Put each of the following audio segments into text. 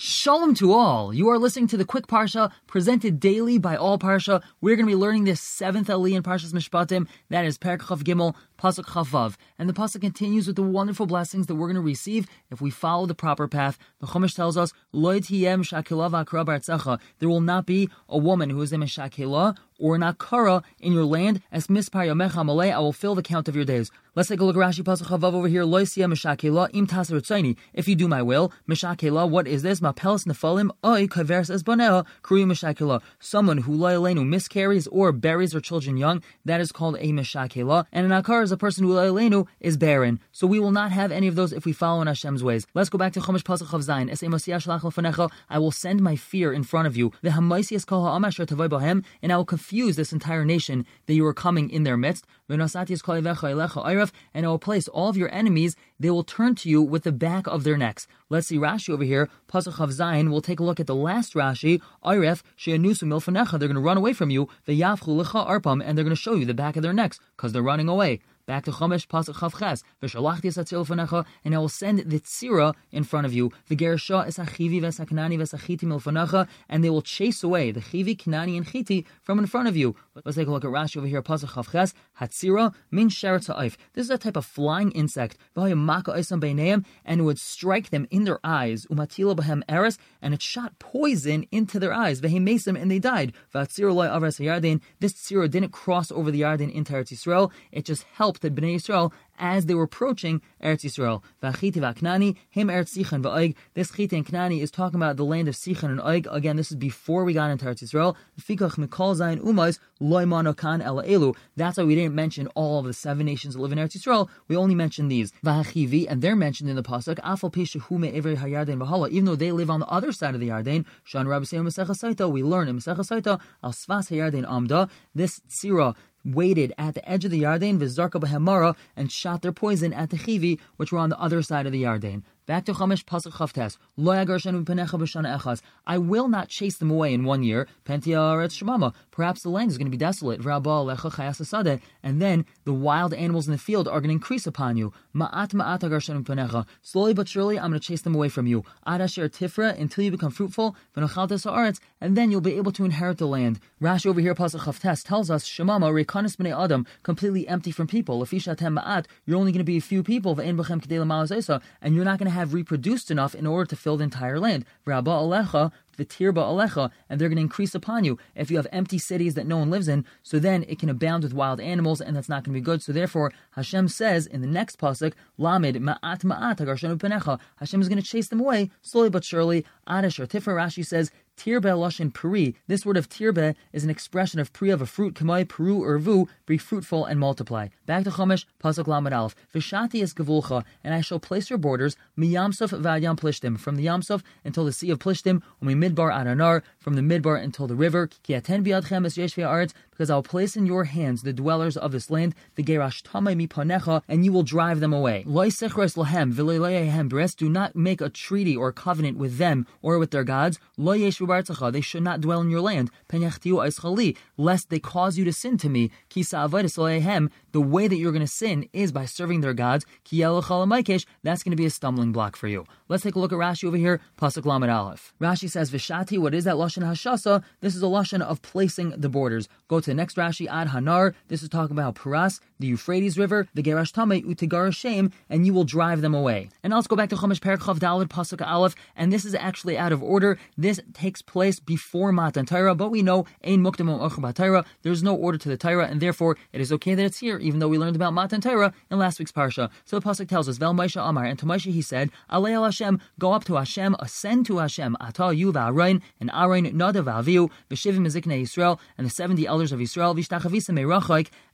Shalom to all! You are listening to the Quick Parsha, presented daily by All Parsha. We're going to be learning this 7th Aliyah in Parshas Mishpatim, that is Perek Chof Gimel, Pasuk Chavav. And the Pasuk continues with the wonderful blessings that we're going to receive if we follow the proper path. The Chumash tells us, Lo tiyem Meshakilah v'Akara b'Artzecha. There will not be a woman who is a Meshakilah or an Akara in your land, as Mispar Yomecha Malei, I will fill the count of your days. Let's take a look at Rashi Pasuk Chavav over here. Lo tiyem Meshakilah im taser tzoni. If you do my will, Meshakilah, what is this? Mapelus Nefalim oy kaveres es baneha kruyu Meshakilah. Someone who lailenu miscarries or buries her children young, that is called a Meshakilah. And an Akara is a person who lailenu is barren. So we will not have any of those if we follow in Hashem's ways. Let's go back to Chumash Pasuk Chavzayin. Esimasiyach shalach lefanecha. I will send my fear in front of you. Vehamaisi es kol ha'am asher tavoi bohem, and I will confuse this entire nation that you are coming in their midst. Venasati es kol evecha elecha Ayref, and I will place all of your enemies. They will turn to you with the back of their necks. Let's see Rashi over here. Pasuk Chav Zayin. We'll take a look at the last Rashi. Ayref she'anusu milfanecha. They're going to run away from you. Ve'yavchu lecha arpam, and they're going to show you the back of their necks because they're running away. Back to Chumash Pasuk Chafches. V'shalachti es hatzira lefanecha, and I will send the tzira in front of you. V'gerasha es achivi v'sakhnani v'sachiti milfanecha, and they will chase away the chivi, knani, and chiti from in front of you. Let's take a look at Rashi over here. Pasuk Chafches. Hatzira min sharet ha'ayf. This is a type of flying insect. And it would strike them in their eyes. And it shot poison into their eyes. Vehamaisi, and they died. This tzira didn't cross over the yarden into Eretz Yisrael. It just helped that Bnei Yisrael as they were approaching Eretz Yisrael. V'achiti v'aknani, him Eretz Sichan v'oig. This chiti and knani is talking about the land of Sichan and Oig. Again, this is before we got into Eretz Yisrael. Fikach mikol zayin umais loy manokan ela elu. That's why we didn't mention all of the 7 nations that live in Eretz Yisrael. We only mentioned these. V'achivi, and they're mentioned in the pasuk. Afal pi shehu me'ever ha'yarden v'hala. Even though they live on the other side of the Yarden. Shan Rabbi Seir Mesechasaita. We learn in Mesechasaita al svas ha'yarden amda. This tzira waited at the edge of the Yarden, v'zarka b'hamara, and shot their poison at the Chivi, which were on the other side of the Yarden. Back to Chumash Pasuk Chaftes. Lo yagarshenu mipanecha b'shana echas. I will not chase them away in one year. Penti ha'aretz shamama. Perhaps the land is going to be desolate. V'raba alecha chayas hasadeh. And then the wild animals in the field are going to increase upon you. Ma'at ma'at hagarshenu mipanecha. Slowly but surely, I'm going to chase them away from you. Ad asher tifra, until you become fruitful. V'nochaltes ha'aretz, and then you'll be able to inherit the land. Rashi over here Pasuk Chaftes tells us shamama reikanis b'nei adam, completely empty from people. Lefisha atem ma'at, you're only going to be a few people. V'en b'chem kedei l'malos eisa, and you're not going to have reproduced enough in order to fill the entire land. Rabba Alecha, the Tirbe Alecha, and they're going to increase upon you. If you have empty cities that no one lives in, so then it can abound with wild animals, and that's not going to be good. So therefore, Hashem says in the next pasuk, Lamed ma'at ma'at hagarshenu penecha. Hashem is going to chase them away slowly but surely. Adash or Tifra, Rashi says, Tirbe Lashin Puri. This word of Tirbe is an expression of Pri of a fruit, Kamai, Peru, or Vu, be fruitful and multiply. Back to Chumash, Pasuk Lamed Aleph. Vishati es Gevulcha, and I shall place your borders, Miyamsuf Vadyam Plishtim, from the Yamsuf until the sea of Plishtim, Midbar Adanar, from the Midbar until the river, Kiaten Biadchem es Yeshvi Aretz, because I will place in your hands the dwellers of this land, the gerash tamay mipanecha, and you will drive them away. Loi sichres lahem v'leilehem bris. Do not make a treaty or covenant with them or with their gods. Lo yeshvu b'artzecha. They should not dwell in your land. Penyachtiu eischali, lest they cause you to sin to me. Ki sa'avodas leihem. The way that you're going to sin is by serving their gods. Ki yelachal ma'ikesh. That's going to be a stumbling block for you. Let's take a look at Rashi over here. Pasuk Lamed Aleph. Rashi says v'shati. What is that lashon hashasa? This is a lashon of placing the borders. Go to the next Rashi, Ad Hanar. This is talking about Paras, the Euphrates River, the Gerash Tamei Utigarashem, and you will drive them away. And now let's go back to Chumash Perek Chav Daled Pasuk Aleph, and this is actually out of order. This takes place before Matan Torah, but we know Ein Mukdam Ochur B'Torah. There's no order to the Torah, and therefore it is okay that it's here, even though we learned about Matan Torah in last week's parsha. So the pasuk tells us, V'Elmaisha Amar, and to Maisha he said, Alei Al Hashem, go up to Hashem, ascend to Hashem, Ata Yu V'Arayin, and Arayin Nadav V'Avihu, V'Shivim Ziknei Yisrael, and the 70 elders of Yisrael,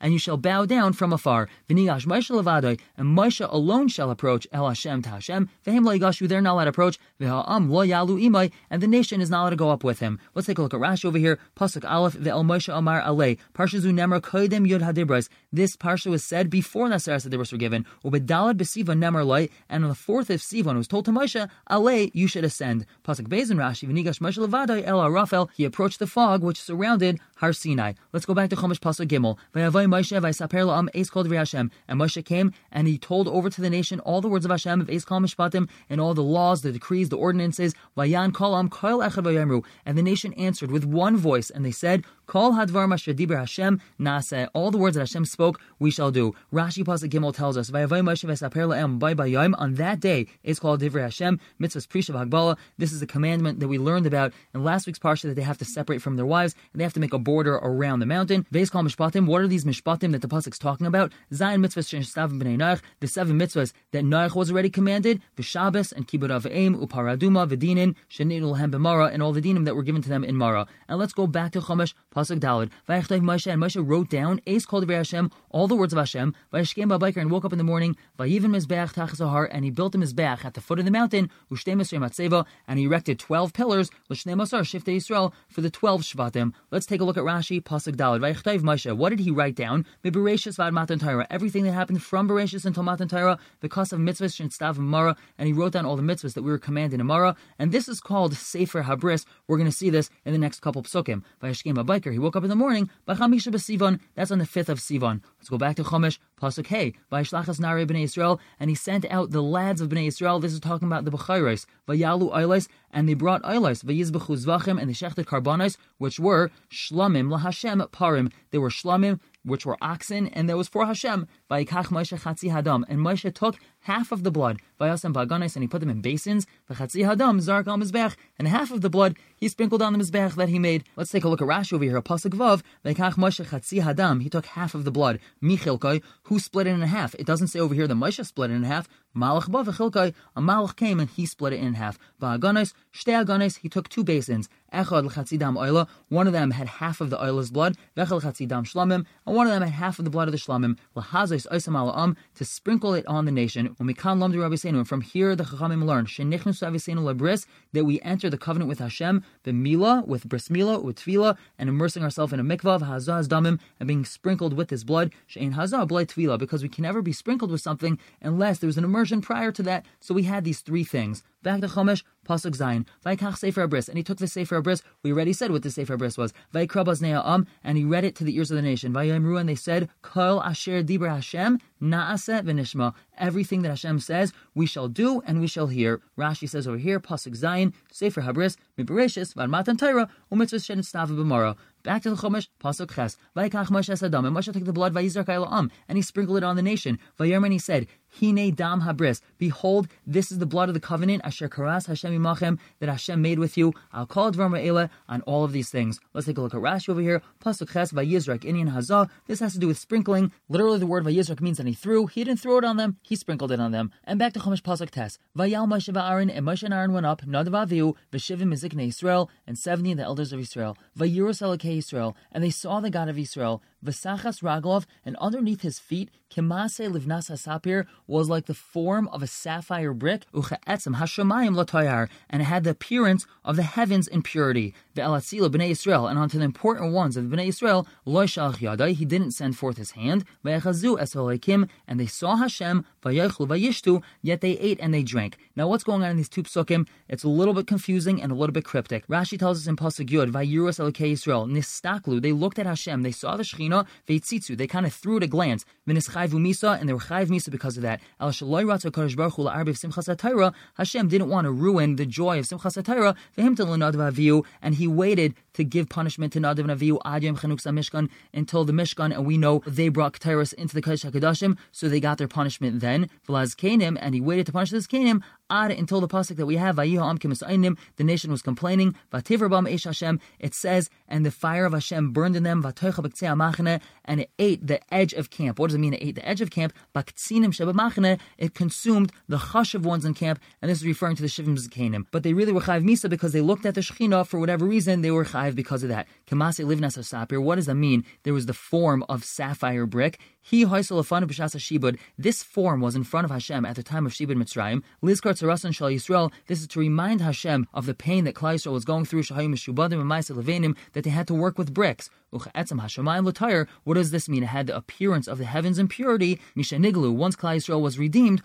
and you shall bow down from afar. And Moshe alone shall approach El Hashem to Hashem. They're not allowed to approach. And the nation is not allowed to go up with him. Let's take a look at Rashi over here. Pasuk Aleph, Ve'el Moshe Amar Alei. Parshazu Nemra Koydem Yod HaDibros. This parsha was said before Nasir HaSedivos were given. Ubedalad b'Sivan Nemar Loi, and on the 4th of Sivan was told to Moshe, Ale, you should ascend. Pasuk Beis and Rashi, V'nigash Moshe Levadai El HaRafel, he approached the fog which surrounded Har Sinai. Let's go back to Chumash Pasuk Gimel. V'yavai Moshe v'ysaper la'am eis kol divrei Hashem. And Moshe came and he told over to the nation all the words of Hashem, of eis kol Mishpatim, and all the laws, the decrees, the ordinances. V'yan kol am kol echad v'yamru. And the nation answered with one voice, and they said, Kol hadvar masher diber Hashem naseh. All the words that Hashem spoke, we shall do. Rashi Pasuk Gimel tells us, Vayavai Moshe v'saper la'am bay bayayim. On that day is called divrei Hashem mitzvahs prisha v'hagbala. This is a commandment that we learned about in last week's parsha that they have to separate from their wives and they have to make a border around the mountain. Veis kol mishpatim. What are these mishpatim that the pasuk's talking about? Zayin mitzvahs shenistavim b'nei Noach. The 7 mitzvahs that Noach was already commanded. V'shabbos and kibbud avim uparaduma v'dinin sheninu lahem b'mara, and all the dinim that were given to them in Mara. And let's go back to Chumash Pasuk Daled. Vayachtav Moshe, and Moshe wrote down Eis Kol Divrei Hashem, all the words of Hashem. Vayashkem Babiker, and woke up in the morning. Vayivin Mizbeach Tachas Ahar, and he built a Mizbeach at the foot of the mountain. Ushtei Masrei Matseva, and he erected 12 pillars. L'shnei Masar Shiftei Yisrael, for the 12 Shvatim. Let's take a look at Rashi Pasuk Daled. Vayachtav Moshe, what did he write down? Mibereishis Vad Matan Torah, everything that happened from Bereishis until Matan Torah, because of mitzvahs shenstav Mara, and he wrote down all the mitzvahs that we were commanded in Mara. And this is called Sefer Habris. We're going to see this in the next couple psukim. Vayashkem Babiker, he woke up in the morning. That's on the 5th of Sivan. Let's go back to Chumash Pasuk Hey. Vayishlachas Nare Bnei Yisrael, and he sent out the lads of Bnei Yisrael. This is talking about the Bechayros. Vayalu Eilos, and they brought Eilos. Vayizbechu Zvachim, and they shechted Karbanos, which were Shlamim LaHashem Parim. They were Shlamim, which were oxen, and that was for Hashem. Vayikach Moshe Chatzi Hadam, and Moshe took half of the blood. Vayasem Baganis, and he put them in basins. V'Chatzi Hadam Zarek Al Mizbeach, and half of the blood he sprinkled on the Mizbeach that he made. Let's take a look at Rashi over here. Pasuk Vav, Vayikach Moshe Chatzi Hadam, he took half of the blood. Michilkai, who split it in half? It doesn't say over here that Moshe split it in half. Malach Ba V'Chilkai, a Malach came and he split it in half. Va'Aganis, Shtei Aganis, he took 2 basins. Echad L'Chatzi Dam Oila, one of them had half of the Oila's blood. V'Chel L'Chatzi Dam Shlamim, and one of them had half of the blood of the Shlamim. L'Hazos Oisam Ala'am, to sprinkle it on the nation. And from here the Chachamim learn that we enter the covenant with Hashem b'mila, with bris mila, with tefillah, and immersing ourselves in a mikvah, hazaz damim, and being sprinkled with his blood, she'ein hazah b'lei tefillah, because we can never be sprinkled with something unless there was an immersion prior to that. So we had these 3 things. Back to Chumash Pasuk Zayin. Vayikach Sefer Habris, and he took the Sefer Habris. We already said what the Sefer Habris was. Vayikra Baznei Ha'am, and he read it to the ears of the nation. Vayimru, and they said, Kol Asher Diber Hashem Naaseh V'Nishma. Everything that Hashem says, we shall do and we shall hear. Rashi says over here, Pasuk Zayin, Sefer Habris, Mibereishis Vad Matan Torah U'Mitzvos Shenitzavu B'Mara. Back to the Chumash Pasuk Ches. Vayikach Moshe Sadam, and Moshe took the blood, Vayizrak Ha'am, and he sprinkled it on the nation. Vayomer, and he said, Hine Dam Habris. Behold, this is the blood of the covenant, Asher Karas Hashem Imachem, that Hashem made with you. I'll call Dvar Ma'ela on all of these things. Let's take a look at Rashi over here. Pasuk Ches Vayizrak Inyan Hazah. This has to do with sprinkling. Literally, the word Vayizrak means that he threw. He didn't throw it on them. He sprinkled it on them. And back to Chumash Pasuk Tes. Vayal Moshe Va'Aaron, and Moshe and Aaron went up. Nadav Avihu V'Shivim Miziknei Yisrael, and 70 of the elders of Yisrael. Vayirus Elokei Yisrael, and they saw the God of Yisrael. V'sachas Raglov, and underneath his feet, Kimase Livnas HaSapir, was like the form of a sapphire brick, Ucha'etzim Hashemayim Latoyar, and it had the appearance of the heavens in purity. Ve'alatzila B'nei Yisrael, and onto the important ones of B'nei Yisrael, Lo Shalach Yadai, he didn't send forth his hand. Ve'echazu Esholeikim, and they saw Hashem. Va'yachlu Va'yishtu, yet they ate and they drank. Now what's going on in these 2 psukim? It's a little bit confusing and a little bit cryptic. Rashi tells us in Pasuk Yud, Va'yirus Elokei Yisrael, Nistaklu, they looked at Hashem, they saw the Shekhinah. Veitzitzu, they kind of threw it a glance. V'nischayvu misa, and they were chayv misa because of that. Al shaloi ratzu HaKadosh Baruch Hu la'arbiv simchas HaTorah, Hashem didn't want to ruin the joy of simchas HaTorah. V'himta l'Nadav Avihu, and he waited to give punishment to Nadav and Avihu ad yom chanukah Mishkan, until the Mishkan, and we know they brought Ketairos into the Kodesh HaKodashim, so they got their punishment then. V'lazkanim, and he waited to punish the Zkanim ad, until the pasuk that we have, Vayiha'am kemisainim, the nation was complaining. V'ativr bam eish Hashem, it says, and the fire of Hashem burned in them. V'atoicha b'ktzei HaMachane, and it ate the edge of camp. What does it mean it ate the edge of camp? B'ktzinim shebamachane, it consumed the chashav ones in camp, and this is referring to the Shivim Zkanim. But they really were chayv misa because they looked at the Shekhinah, for whatever reason they were chayv because of that. Kamasi livnas ha-sapir, what does that mean? There was the form of sapphire brick. This form was in front of Hashem at the time of Shibud Mitzrayim. Lizkar Tzarasan Shal Yisrael. This is to remind Hashem of the pain that Klai Yisrael was going through, that they had to work with bricks. What does this mean? It had the appearance of the heavens in purity. Once Klai Yisrael was redeemed,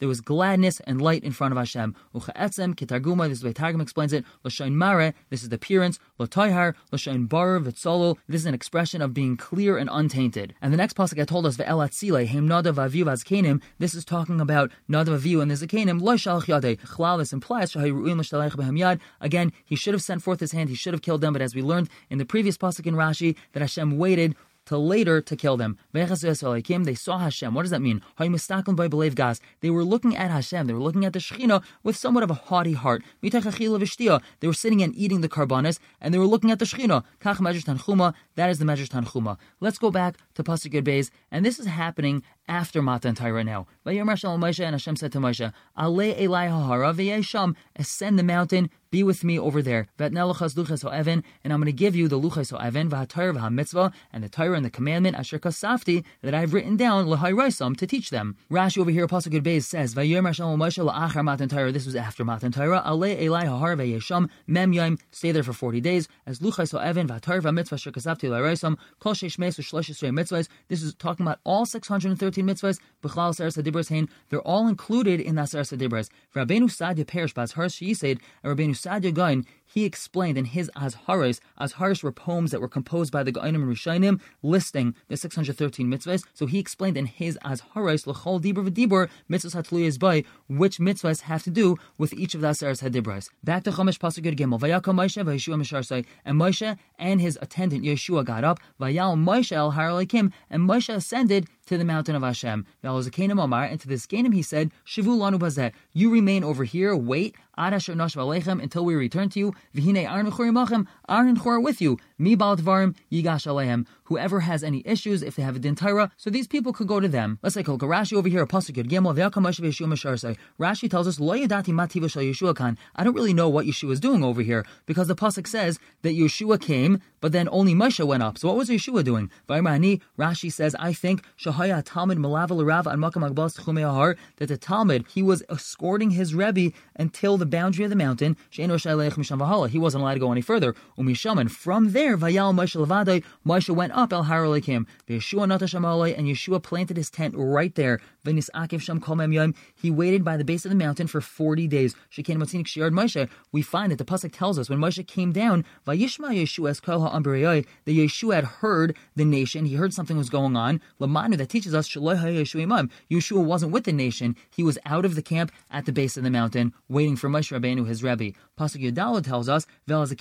there was gladness and light in front of Hashem. This is the way Targum explains it. This is the appearance. This is an expression of being clear and untainted. And the next pasuk told us, this is talking about Nadav Avihu and the Zakenim. This implies, again, he should have sent forth his hand, he should have killed them, but as we learned in the previous pasuk in Rashi, that Hashem waited till later to kill them. They saw Hashem. What does that mean? They were looking at Hashem. They were looking at the Shekhinah with somewhat of a haughty heart. They were sitting and eating the karbanos, and they were looking at the Shekhinah. That is the Medrash Tanchuma. Let's go back to Pasuk Yud Beis, and this is happening after Matan Torah now. And Hashem said to Moshe, "Ale elai ha'hara v'yesham, ascend the mountain, be with me over there. And I'm going to give you the luchos ha'evan v'ha'torah v'ha'mitzvah, and the Torah and the commandment asher kasafti that I've written down l'ha'iraisam to teach them." Rashi over here, Pasuk Yud Beis says, "Vayomer Hashem Moshe la'achar Matan Torah." This was after Matan Torah. "Ale elai ha'hara v'yesham mem yom, stay there for 40 days as luchos ha'evan v'ha'torah v'ha'mitzvah asher kasafti l'ha'iraisam kol sheishmeis u'shloshisrei mitzvahs." This is talking about all 613. Mitzvahs, B'chlal Aseres HaDibros Hein, they're all included in the Aseres HaDibros. Rabbeinu Sadia Perish B'Azharas She'Yiseid, and Rabbeinu Sadia Gaon, he explained in his Azharas were poems that were composed by the Gaonim and Rishonim listing the 613 mitzvahs. So he explained in his Azharas, L'chol Dibur V'Dibur, Mitzvahs HaTluyas Bai, which mitzvahs have to do with each of the Aseres HaDibros. Back to Chumash Pasuk Yud Gimel, Vayaka Moshe V'Yeshua Misharsai, and Moshe and his attendant Yeshua got up, Vayal Moshe El Har Elokim, and Moshe ascended to the mountain of Hashem. And to the Zakenim he said, "Shivu lanu bazeh, you remain over here, wait, ad asher nashva aleichem, until we return to you. V'hinei aron v'chor imachem, aron and chor are with you. Mi bal dvarim yigash aleihem." Whoever has any issues, if they have a din Torah, so these people could go to them. Let's take a look at Rashi over here, Pasuk Yud Gimel, V'yakam Moshe v'Yeshua Misharsai. Rashi tells us, "Lo yadati ma tiva shel Yeshua kan." I don't really know what Yeshua is doing over here, because the pasuk says that Yeshua came, but then only Moshe went up. So what was Yeshua doing? Rashi says, "I think that the Talmud, he was escorting his Rebbe until the boundary of the mountain. He wasn't allowed to go any further. And from there, Moshe went up El Har Elokim. And Yeshua planted his tent right there. He waited by the base of the mountain for 40 days. We find that the pasuk tells us when Moshe came down, that Yeshua had heard the nation. He heard something was going on. That teaches us Yeshua wasn't with the nation. He was out of the camp at the base of the mountain, waiting for Moshe Rabbeinu, his Rebbe. Pasuk Yudala tells us, as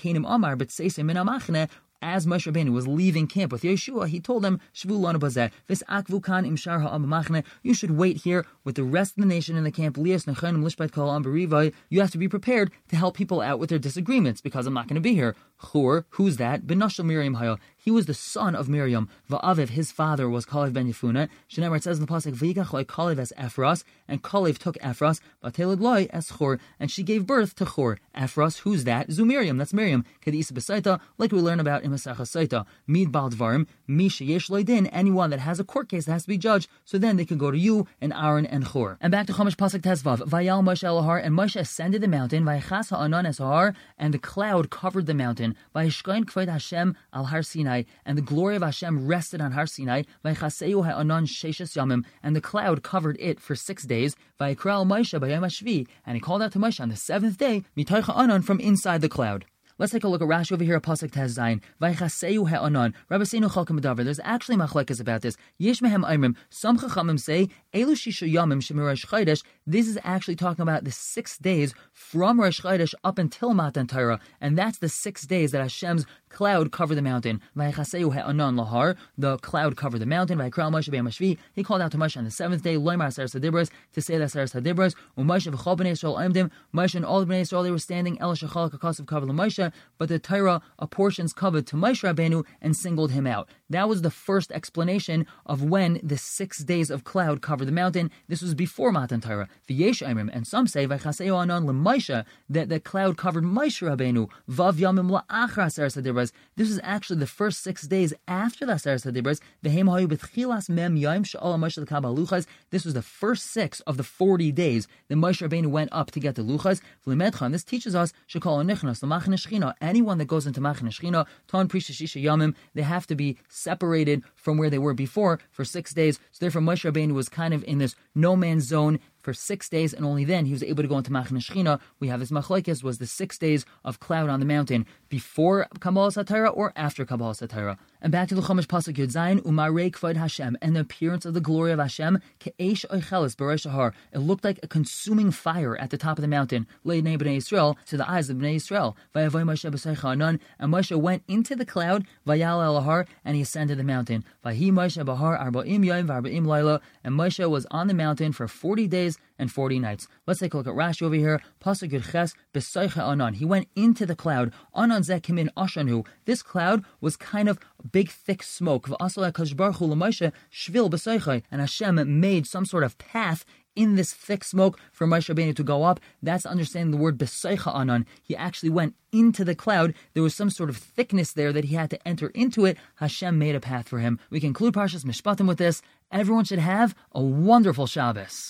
Moshe Rabbeinu was leaving camp with Yeshua, he told him, "Shvu lanu bazeh, v'sakvu kan im shar ha'am b'machne." You should wait here with the rest of the nation in the camp. You have to be prepared to help people out with their disagreements, because I'm not going to be here. Chur, who's that? Ben Nashal Miriam Hayah. He was the son of Miriam. Va'aviv, his father, was Kalev ben Yefuna. Shneimar, it says in the pasuk, "V'yikach lo Kalev as Ephras," and Kalev took Ephras. V'ateled lo as Chur, and she gave birth to Chur. Ephras, who's that? Zu Miriam, that's Miriam. Kedisa b'saita, like we learn about in Masechas Saita. Mid bal dvarim, mi sheyesh lo din, anyone that has a court case that has to be judged, so then they can go to you and Aaron and Chur. And back to Chumash pasuk Tezvav, Vayal Moshe El Har, and Moshe ascended the mountain. Vaychas ha'anan es Har, and the cloud covered the mountain. Vayishkain kvod Hashem al Har Sinai, and the glory of Hashem rested on Har Sinai. Vaychaseu ha'anan sheishes yamim, and the cloud covered it for 6 days. Vayikra al Moshe b'yom hashvi, and he called out to Moshe on the 7th day mitoch ha'anan, from inside the cloud. Let's take a look at Rashi over here, Pasuk Tez Zayin. Vaychaseu ha'anan. Rabbi Seinu Chalkim Davar. There's actually machlekes about this. Yesh mehem aimrim. Some chachamim say elu shisha yamim shemirash chodesh. This is actually talking about the 6 days from Rosh Chodesh up until Matan Torah, and that's the 6 days that Hashem's cloud covered the mountain. Vaychaseu ha'anan lahar. The cloud covered the mountain. Vayikra Moshe b'yom hashvi. He called out to Moshe on the 7th day. Loymar Aseres HaDibros, to say the Aseres HaDibros. U'Moshe v'chol b'nei Yisrael aimdim. Moshe and all the b'nei Yisrael, they were standing. El shachal kakasav covered Moshe, but the Torah apportions covered to Moshe Rabbeinu and singled him out. That was the first explanation of when the 6 days of cloud covered the mountain. This was before Matan Torah. And some say that the cloud covered Moshe Rabbeinu. This is actually the first 6 days after the Aseret HaDibros. This was the first 6 of the 40 days that Moshe Rabbeinu went up to get the Luchas. And this teaches us anyone that goes into Machaneh Shechina, they have to be separated from where they were before for 6 days. So therefore Moshe Rabbeinu was kind of in this no man's zone for 6 days, and only then he was able to go into Machaneh Shechina. We have his machlokes, was the 6 days of cloud on the mountain before Kabbalah Satira or after Kabbalah Satira. And back to the Chumash Pasuk Yud Zayin, Umarei Kvod Hashem, and the appearance of the glory of Hashem, Ke'esh Oichelis B'Rosh Ha'Har. It looked like a consuming fire at the top of the mountain, Le'nei B'nei Yisrael, to the eyes of B'nei Yisrael. Vayavoy Moshe B'Sei Cha'anon, and Moshe went into the cloud, Vayal El Har, and he ascended the mountain. Vahi Moshe B'Har Arbaim Yom V'Arbaim Laila, and Moshe was on the mountain for 40 days and 40 nights. Let's take a look at Rashi over here, Pasuk Chaftes B'Sei Cha'anon. He went into the cloud. Anon Zeh Kimin Ashanu. This cloud was kind of big thick smoke, and Hashem made some sort of path in this thick smoke for Moshe Rabbeinu to go up. That's understanding the word B'Seicha Anan. He actually went into the cloud. There was some sort of thickness there that he had to enter into it. Hashem made a path for him. We conclude Parshas Mishpatim with this. Everyone should have a wonderful Shabbos.